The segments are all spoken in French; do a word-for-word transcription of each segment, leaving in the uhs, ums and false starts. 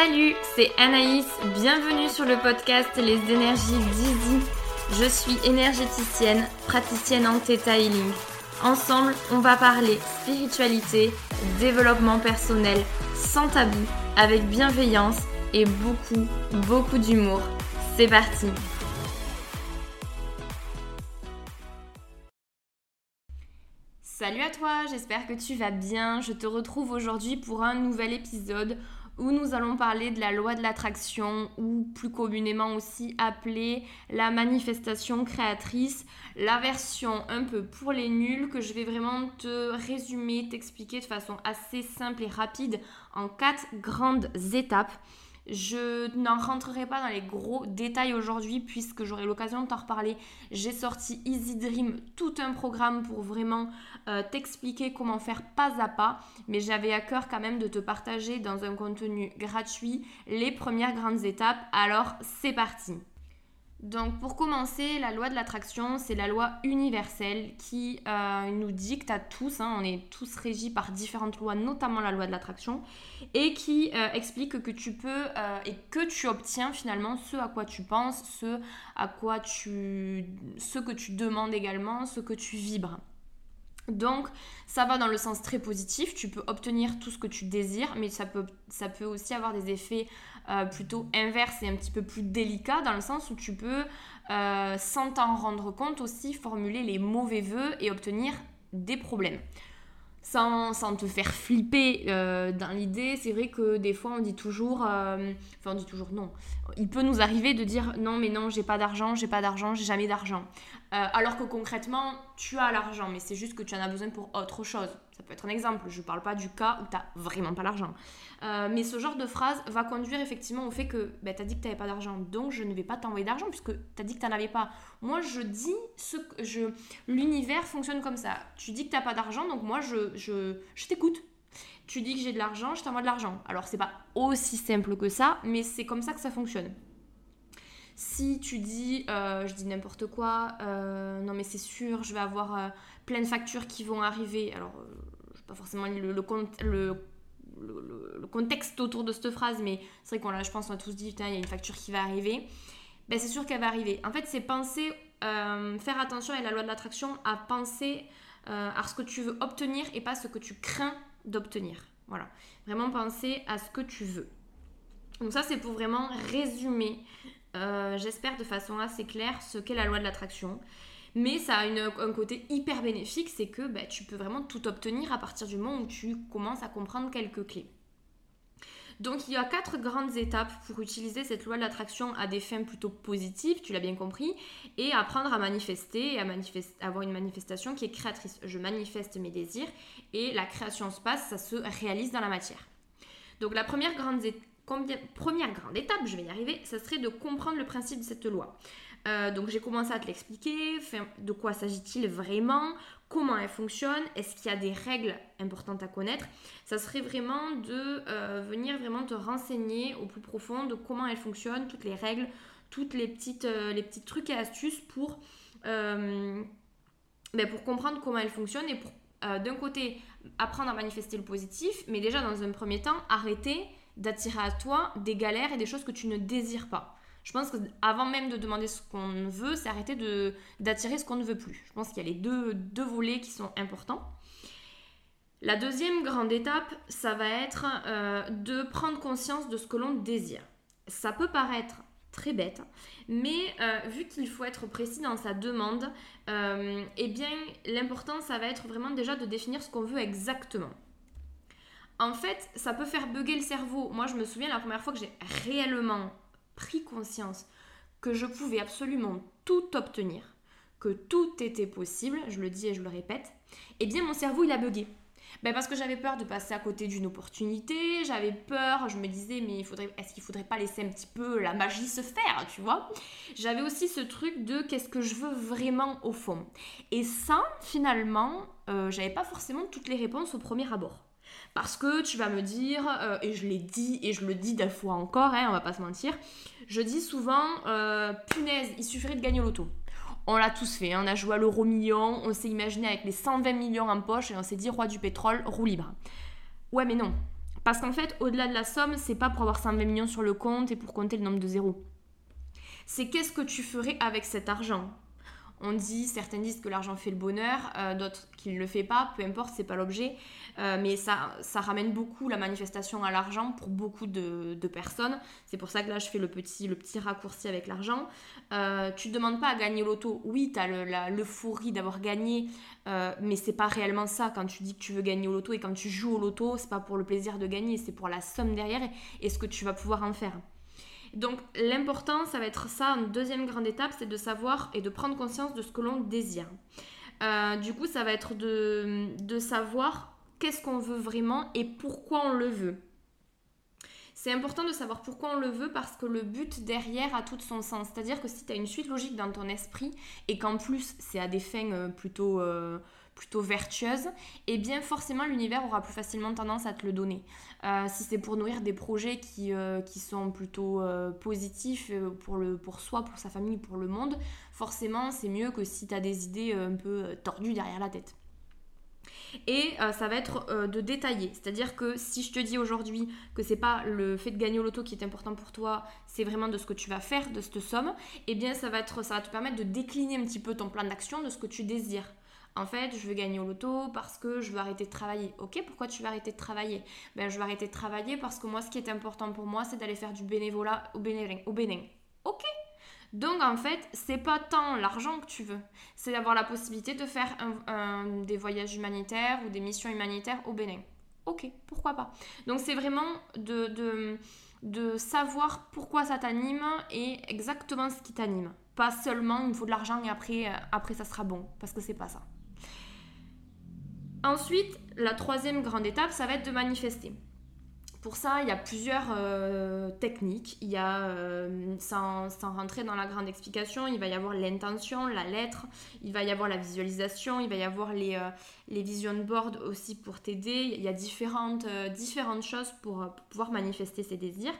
Salut, c'est Anaïs, bienvenue sur le podcast Les Énergies d'Isi. Je suis énergéticienne, praticienne en Theta Healing. Ensemble, on va parler spiritualité, développement personnel, sans tabou, avec bienveillance et beaucoup, beaucoup d'humour. C'est parti! Salut à toi, j'espère que tu vas bien. Je te retrouve aujourd'hui pour un nouvel épisode où nous allons parler de la loi de l'attraction ou plus communément aussi appelée la manifestation créatrice, la version un peu pour les nuls que je vais vraiment te résumer, t'expliquer de façon assez simple et rapide en quatre grandes étapes. Je n'en rentrerai pas dans les gros détails aujourd'hui puisque j'aurai l'occasion de t'en reparler. J'ai sorti Easy Dream, tout un programme pour vraiment euh, t'expliquer comment faire pas à pas. Mais j'avais à cœur quand même de te partager dans un contenu gratuit les premières grandes étapes. Alors c'est parti! Donc pour commencer, la loi de l'attraction, c'est la loi universelle qui euh, nous dicte à tous, hein, on est tous régis par différentes lois, notamment la loi de l'attraction, et qui euh, explique que tu peux euh, et que tu obtiens finalement ce à quoi tu penses, ce à quoi tu, ce que tu demandes également, ce que tu vibres. Donc ça va dans le sens très positif, tu peux obtenir tout ce que tu désires, mais ça peut, ça peut aussi avoir des effets euh, plutôt inverses et un petit peu plus délicats dans le sens où tu peux, euh, sans t'en rendre compte aussi, formuler les mauvais vœux et obtenir des problèmes. Sans, sans te faire flipper euh, dans l'idée, c'est vrai que des fois on dit toujours, euh, enfin on dit toujours non, il peut nous arriver de dire non mais non j'ai pas d'argent, j'ai pas d'argent, j'ai jamais d'argent. Euh, alors que concrètement tu as l'argent mais c'est juste que tu en as besoin pour autre chose. Ça peut être un exemple, je parle pas du cas où t'as vraiment pas l'argent. Euh, mais ce genre de phrase va conduire effectivement au fait que ben, t'as dit que t'avais pas d'argent donc je ne vais pas t'envoyer d'argent puisque t'as dit que t'en avais pas. Moi je dis, ce que je, l'univers fonctionne comme ça, tu dis que t'as pas d'argent donc moi je... Je, je t'écoute. Tu dis que j'ai de l'argent, je t'envoie de l'argent. Alors, c'est pas aussi simple que ça, mais c'est comme ça que ça fonctionne. Si tu dis, euh, je dis n'importe quoi, euh, non mais c'est sûr, je vais avoir euh, plein de factures qui vont arriver. Alors, euh, je n'ai pas forcément le, le, le, le, le contexte autour de cette phrase, mais c'est vrai qu'on l'a, je pense, on a tous dit, putain, il y a une facture qui va arriver. Ben, c'est sûr qu'elle va arriver. En fait, c'est penser, euh, faire attention à la loi de l'attraction, à penser... Euh, à ce que tu veux obtenir et pas ce que tu crains d'obtenir. Voilà, vraiment penser à ce que tu veux. Donc ça, c'est pour vraiment résumer, euh, j'espère de façon assez claire, ce qu'est la loi de l'attraction. Mais ça a une, un côté hyper bénéfique, c'est que bah, tu peux vraiment tout obtenir à partir du moment où tu commences à comprendre quelques clés. Donc il y a quatre grandes étapes pour utiliser cette loi de l'attraction à des fins plutôt positives, tu l'as bien compris, et apprendre à manifester et à manifeste, avoir une manifestation qui est créatrice. Je manifeste mes désirs et la création se passe, ça se réalise dans la matière. Donc la première grande, combien, première grande étape, je vais y arriver, ça serait de comprendre le principe de cette loi. Euh, donc j'ai commencé à te l'expliquer, de quoi s'agit-il vraiment, comment elle fonctionne, est-ce qu'il y a des règles importantes à connaître. Ça serait vraiment de euh, venir vraiment te renseigner au plus profond de comment elle fonctionne, toutes les règles, toutes les petites euh, les petits trucs et astuces pour, euh, ben pour comprendre comment elle fonctionne et pour euh, d'un côté apprendre à manifester le positif, mais déjà dans un premier temps arrêter d'attirer à toi des galères et des choses que tu ne désires pas. Je pense qu'avant même de demander ce qu'on veut, c'est arrêter de, d'attirer ce qu'on ne veut plus. Je pense qu'il y a les deux, deux volets qui sont importants. La deuxième grande étape, ça va être euh, de prendre conscience de ce que l'on désire. Ça peut paraître très bête, mais euh, vu qu'il faut être précis dans sa demande, euh, eh bien, l'important, ça va être vraiment déjà de définir ce qu'on veut exactement. En fait, ça peut faire bugger le cerveau. Moi, je me souviens la première fois que j'ai réellement... pris conscience que je pouvais absolument tout obtenir, que tout était possible, je le dis et je le répète, et eh bien mon cerveau il a bugué. Ben parce que j'avais peur de passer à côté d'une opportunité, j'avais peur, je me disais mais il faudrait, est-ce qu'il ne faudrait pas laisser un petit peu la magie se faire, tu vois. J'avais aussi ce truc de qu'est-ce que je veux vraiment au fond. Et ça finalement, euh, j'avais pas forcément toutes les réponses au premier abord. Parce que tu vas me dire, euh, et je l'ai dit, et je le dis des fois encore, hein, on va pas se mentir, je dis souvent, euh, punaise, il suffirait de gagner au loto. On l'a tous fait, hein, on a joué à l'euro million, on s'est imaginé avec les cent vingt millions en poche et on s'est dit, roi du pétrole, roue libre. Ouais mais non, Parce qu'en fait, au-delà de la somme, c'est pas pour avoir cent vingt millions sur le compte et pour compter le nombre de zéros. C'est qu'est-ce que tu ferais avec cet argent ? On dit, certains disent que l'argent fait le bonheur, euh, d'autres qu'il ne le fait pas, peu importe, c'est pas l'objet. Euh, mais ça, ça ramène beaucoup la manifestation à l'argent pour beaucoup de, de personnes. C'est pour ça que là, je fais le petit, le petit raccourci avec l'argent. Euh, tu ne demandes pas à gagner l'auto. Oui, tu as le, la, l'euphorie d'avoir gagné, euh, mais c'est pas réellement ça. Quand tu dis que tu veux gagner au loto et quand tu joues au loto, c'est pas pour le plaisir de gagner, c'est pour la somme derrière et, et ce que tu vas pouvoir en faire. Donc l'important, ça va être ça, une deuxième grande étape, c'est de savoir et de prendre conscience de ce que l'on désire. Euh, du coup, ça va être de, de savoir qu'est-ce qu'on veut vraiment et pourquoi on le veut. C'est important de savoir pourquoi on le veut parce que le but derrière a tout son sens. C'est-à-dire que si tu as une suite logique dans ton esprit et qu'en plus c'est à des fins plutôt... Euh, plutôt vertueuse, et eh bien forcément l'univers aura plus facilement tendance à te le donner. Euh, si c'est pour nourrir des projets qui, euh, qui sont plutôt euh, positifs pour, le, pour soi, pour sa famille, pour le monde, forcément c'est mieux que si tu as des idées un peu tordues derrière la tête. Et euh, ça va être euh, de détailler, c'est-à-dire que si je te dis aujourd'hui que c'est pas le fait de gagner au loto qui est important pour toi, c'est vraiment de ce que tu vas faire, de cette somme, et eh bien ça va, être, ça va te permettre de décliner un petit peu ton plan d'action de ce que tu désires. En fait, je veux gagner au loto parce que je veux arrêter de travailler. Ok, pourquoi tu veux arrêter de travailler ? Ben, je veux arrêter de travailler parce que moi, ce qui est important pour moi, c'est d'aller faire du bénévolat au Bénin. Au Bénin. Ok. Donc, en fait, c'est pas tant l'argent que tu veux. C'est d'avoir la possibilité de faire un, un, des voyages humanitaires ou des missions humanitaires au Bénin. Ok, pourquoi pas ? Donc, c'est vraiment de, de, de savoir pourquoi ça t'anime et exactement ce qui t'anime. Pas seulement, il me faut de l'argent et après, après ça sera bon. Parce que c'est pas ça. Ensuite, la troisième grande étape, ça va être de manifester. Pour ça, il y a plusieurs euh, techniques. Il y a, euh, sans, sans rentrer dans la grande explication, il va y avoir l'intention, la lettre, il va y avoir la visualisation, il va y avoir les, euh, les vision boards aussi pour t'aider. Il y a différentes, euh, différentes choses pour, pour pouvoir manifester ses désirs.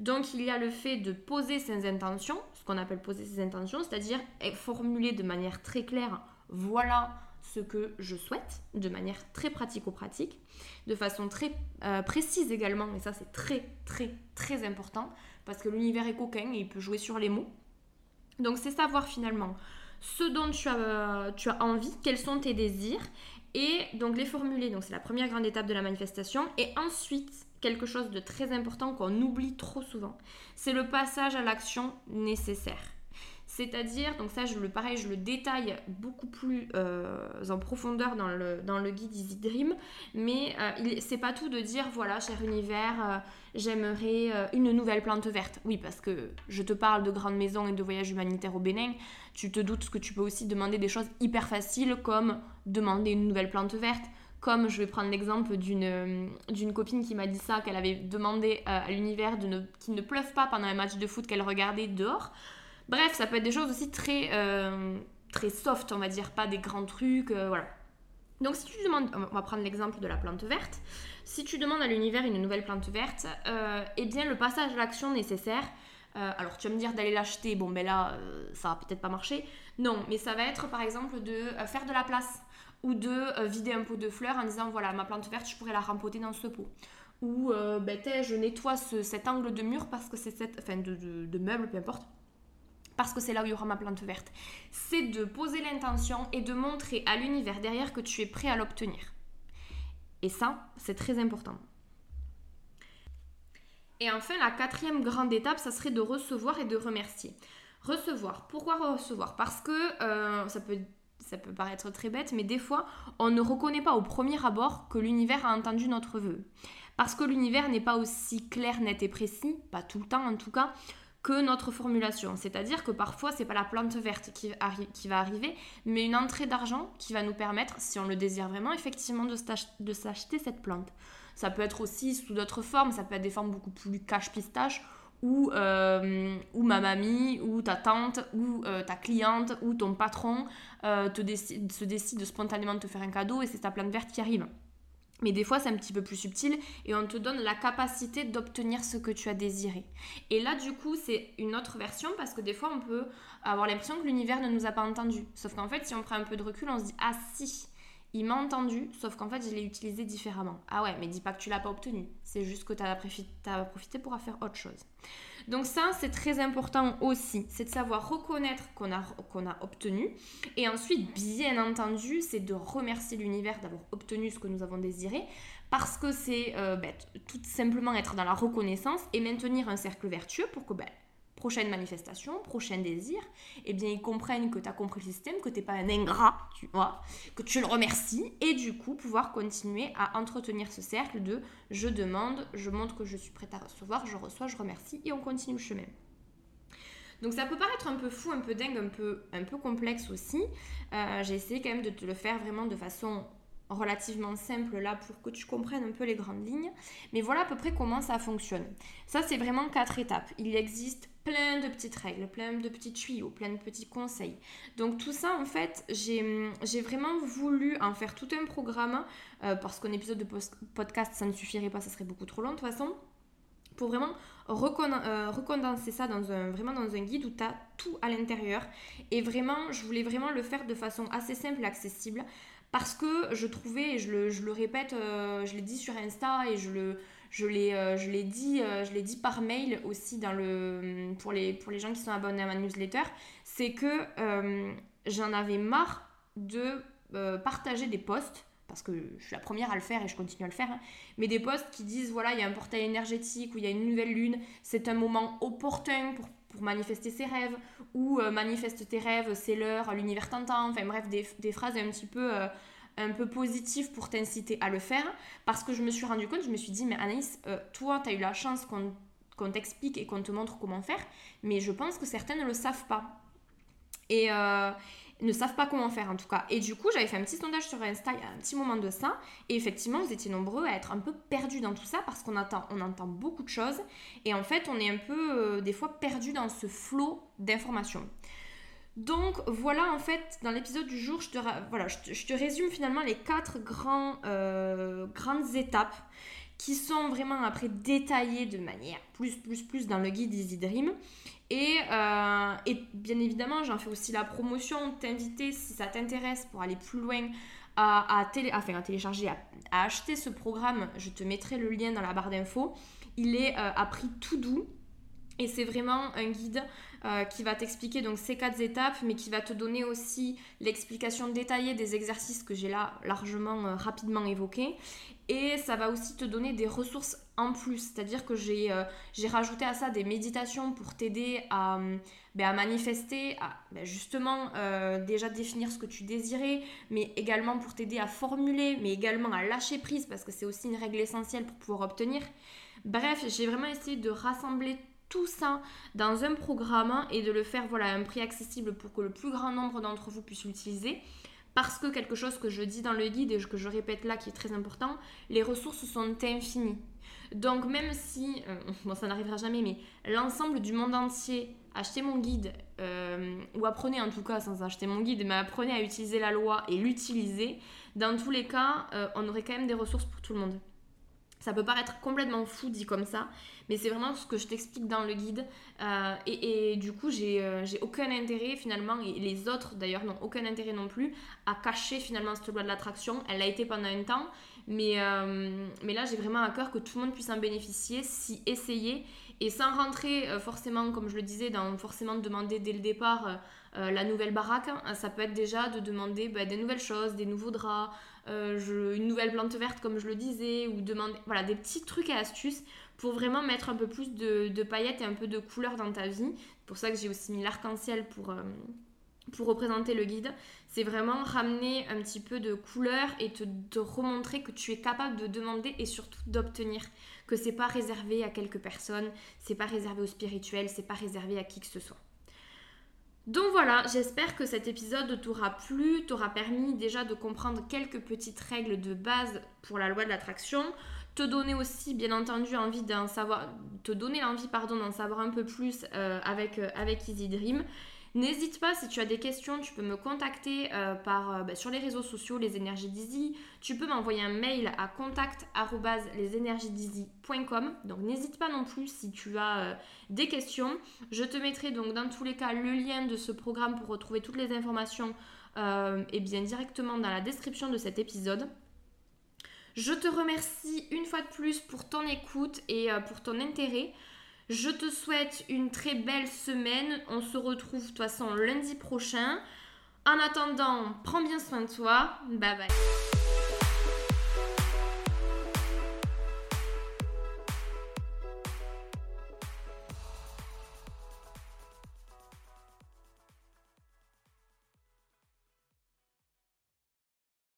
Donc, il y a le fait de poser ses intentions, ce qu'on appelle poser ses intentions, c'est-à-dire formuler de manière très claire, voilà ce que je souhaite, de manière très pratico-pratique, de façon très euh, précise également, et ça c'est très très très important, parce que l'univers est coquin et il peut jouer sur les mots. Donc c'est savoir finalement ce dont tu as, euh, tu as envie, quels sont tes désirs, et donc les formuler. Donc c'est la première grande étape de la manifestation. Et ensuite, quelque chose de très important qu'on oublie trop souvent, c'est le passage à l'action nécessaire. C'est-à-dire, donc ça, je le, pareil, je le détaille beaucoup plus euh, en profondeur dans le, dans le guide Easy Dream, mais euh, il, c'est pas tout de dire, voilà, cher univers, euh, j'aimerais euh, une nouvelle plante verte. Oui, parce que je te parle de grandes maisons et de voyages humanitaires au Bénin, tu te doutes que tu peux aussi demander des choses hyper faciles comme demander une nouvelle plante verte, comme je vais prendre l'exemple d'une, d'une copine qui m'a dit ça, qu'elle avait demandé euh, à l'univers de ne, qu'il ne pleuve pas pendant un match de foot qu'elle regardait dehors. Bref, ça peut être des choses aussi très, euh, très soft, on va dire, pas des grands trucs, euh, voilà. Donc si tu demandes, on va prendre l'exemple de la plante verte, si tu demandes à l'univers une nouvelle plante verte, euh, eh bien le passage à l'action nécessaire, euh, alors tu vas me dire d'aller l'acheter, bon ben là, euh, ça va peut-être pas marcher, non, mais ça va être par exemple de euh, faire de la place, ou de euh, vider un pot de fleurs en disant voilà, ma plante verte, je pourrais la rempoter dans ce pot. Ou euh, ben t'es, je nettoie ce, cet angle de mur parce que c'est cette, enfin de, de, de meuble, peu importe, parce que c'est là où il y aura ma plante verte. C'est de poser l'intention et de montrer à l'univers derrière que tu es prêt à l'obtenir. Et ça, c'est très important. Et enfin, la quatrième grande étape, ça serait de recevoir et de remercier. Recevoir. Pourquoi recevoir ? Parce que, euh, ça peut, ça peut paraître très bête, mais des fois, on ne reconnaît pas au premier abord que l'univers a entendu notre vœu. Parce que l'univers n'est pas aussi clair, net et précis, pas tout le temps en tout cas, que notre formulation, c'est-à-dire que parfois c'est pas la plante verte qui, arri- qui va arriver, mais une entrée d'argent qui va nous permettre, si on le désire vraiment, effectivement de, s'ach- de s'acheter cette plante. Ça peut être aussi sous d'autres formes, ça peut être des formes beaucoup plus cache-pistache, ou, euh, ou ma mamie, ou ta tante, ou euh, ta cliente, ou ton patron euh, te décide, se décide spontanément de te faire un cadeau et c'est ta plante verte qui arrive. Mais des fois, c'est un petit peu plus subtil et on te donne la capacité d'obtenir ce que tu as désiré. Et là, du coup, c'est une autre version parce que des fois, on peut avoir l'impression que l'univers ne nous a pas entendus. Sauf qu'en fait, si on prend un peu de recul, on se dit « Ah si, Il m'a entendu, sauf qu'en fait, je l'ai utilisé différemment. Ah ouais, mais dis pas que tu l'as pas obtenu. C'est juste que tu as préfi- profité pour faire autre chose. Donc ça, c'est très important aussi. C'est de savoir reconnaître qu'on a, qu'on a obtenu. Et ensuite, bien entendu, c'est de remercier l'univers d'avoir obtenu ce que nous avons désiré. Parce que c'est euh, ben, tout simplement être dans la reconnaissance et maintenir un cercle vertueux pour que... Ben, prochaine manifestation, prochain désir, eh bien, ils comprennent que tu as compris le système, que tu n'es pas un ingrat, tu vois, que tu le remercies, et du coup, pouvoir continuer à entretenir ce cercle de « je demande, je montre que je suis prête à recevoir, je reçois, je remercie, et on continue le chemin ». Donc, ça peut paraître un peu fou, un peu dingue, un peu, un peu complexe aussi. Euh, j'ai essayé quand même de te le faire vraiment de façon... relativement simple là pour que tu comprennes un peu les grandes lignes, mais voilà à peu près comment ça fonctionne. Ça, c'est vraiment quatre étapes. Il existe plein de petites règles, plein de petits tuyaux, plein de petits conseils. Donc tout ça, en fait, j'ai, j'ai vraiment voulu en faire tout un programme euh, parce qu'un épisode de podcast, ça ne suffirait pas, ça serait beaucoup trop long de toute façon, pour vraiment recond- euh, recondenser ça dans un, vraiment dans un guide où tu as tout à l'intérieur. Et vraiment, je voulais vraiment le faire de façon assez simple et accessible. Parce que je trouvais, et je le, je le répète, euh, je l'ai dit sur Insta et je, le, je, l'ai, euh, je, l'ai dit, euh, je l'ai dit par mail aussi dans le, pour, les, pour les gens qui sont abonnés à ma newsletter, c'est que euh, j'en avais marre de euh, partager des posts, parce que je suis la première à le faire et je continue à le faire, hein, mais des posts qui disent, voilà, il y a un portail énergétique ou il y a une nouvelle lune, c'est un moment opportun pour pour manifester ses rêves, ou euh, manifeste tes rêves, c'est l'heure, l'univers t'entend, enfin bref, des, des phrases un petit peu, euh, un peu positives pour t'inciter à le faire, parce que je me suis rendu compte, je me suis dit, mais Anaïs, euh, toi, t'as eu la chance qu'on, qu'on t'explique et qu'on te montre comment faire, mais je pense que certains ne le savent pas. Et... Euh, ne savent pas comment faire en tout cas. Et du coup, j'avais fait un petit sondage sur Insta il y a un petit moment de ça. Et effectivement, vous étiez nombreux à être un peu perdus dans tout ça parce qu'on attend, on entend beaucoup de choses. Et en fait, on est un peu euh, des fois perdus dans ce flot d'informations. Donc voilà, en fait, dans l'épisode du jour, je te, voilà, je te, je te résume finalement les quatre grands, euh, grandes étapes qui sont vraiment après détaillées de manière plus, plus, plus dans le guide Easy Dream. Et, euh, et bien évidemment, j'en fais aussi la promotion, t'inviter si ça t'intéresse pour aller plus loin à, à, télé, à, enfin, à télécharger, à, à acheter ce programme. Je te mettrai le lien dans la barre d'infos. Il est euh, à prix tout doux et c'est vraiment un guide euh, qui va t'expliquer donc, ces quatre étapes, mais qui va te donner aussi l'explication détaillée des exercices que j'ai là largement, euh, rapidement évoqués. Et ça va aussi te donner des ressources en plus, c'est-à-dire que j'ai, euh, j'ai rajouté à ça des méditations pour t'aider à, ben, à manifester, à ben, justement euh, déjà définir ce que tu désirais, mais également pour t'aider à formuler, mais également à lâcher prise, parce que c'est aussi une règle essentielle pour pouvoir obtenir. Bref, j'ai vraiment essayé de rassembler tout ça dans un programme et de le faire voilà, à un prix accessible pour que le plus grand nombre d'entre vous puisse l'utiliser. Parce que quelque chose que je dis dans le guide et que je répète là qui est très important, les ressources sont infinies. Donc même si, euh, bon ça n'arrivera jamais, mais l'ensemble du monde entier, achetez mon guide, euh, ou apprenez en tout cas sans acheter mon guide, mais apprenez à utiliser la loi et l'utiliser, dans tous les cas, euh, on aurait quand même des ressources pour tout le monde. Ça peut paraître complètement fou dit comme ça, mais c'est vraiment ce que je t'explique dans le guide. Euh, et, et du coup, j'ai, euh, j'ai aucun intérêt finalement, et les autres d'ailleurs n'ont aucun intérêt non plus, à cacher finalement cette loi de l'attraction. Elle l'a été pendant un temps, mais, euh, mais là j'ai vraiment à cœur que tout le monde puisse en bénéficier, s'y essayer, et sans rentrer euh, forcément, comme je le disais, dans forcément demander dès le départ... Euh, Euh, la nouvelle baraque, hein, ça peut être déjà de demander bah, des nouvelles choses, des nouveaux draps, euh, je, une nouvelle plante verte comme je le disais, ou demander voilà, des petits trucs et astuces pour vraiment mettre un peu plus de, de paillettes et un peu de couleur dans ta vie. C'est pour ça que j'ai aussi mis l'arc-en-ciel pour, euh, pour représenter le guide. C'est vraiment ramener un petit peu de couleur et te, te remontrer que tu es capable de demander et surtout d'obtenir, que c'est pas réservé à quelques personnes, c'est pas réservé au spirituel, c'est pas réservé à qui que ce soit. Donc voilà, j'espère que cet épisode t'aura plu, t'aura permis déjà de comprendre quelques petites règles de base pour la loi de l'attraction, te donner aussi bien entendu envie d'en savoir, te donner l'envie pardon, d'en savoir un peu plus euh, avec, euh, avec Easy Dream. N'hésite pas, si tu as des questions, tu peux me contacter euh, par, euh, bah, sur les réseaux sociaux, les énergies d'Isi. Tu peux m'envoyer un mail à contact arobase les énergies d'isi point com. Donc n'hésite pas non plus si tu as euh, des questions. Je te mettrai donc dans tous les cas le lien de ce programme pour retrouver toutes les informations euh, eh bien, directement dans la description de cet épisode. Je te remercie une fois de plus pour ton écoute et euh, pour ton intérêt. Je te souhaite une très belle semaine. On se retrouve de toute façon lundi prochain. En attendant, prends bien soin de toi. Bye bye.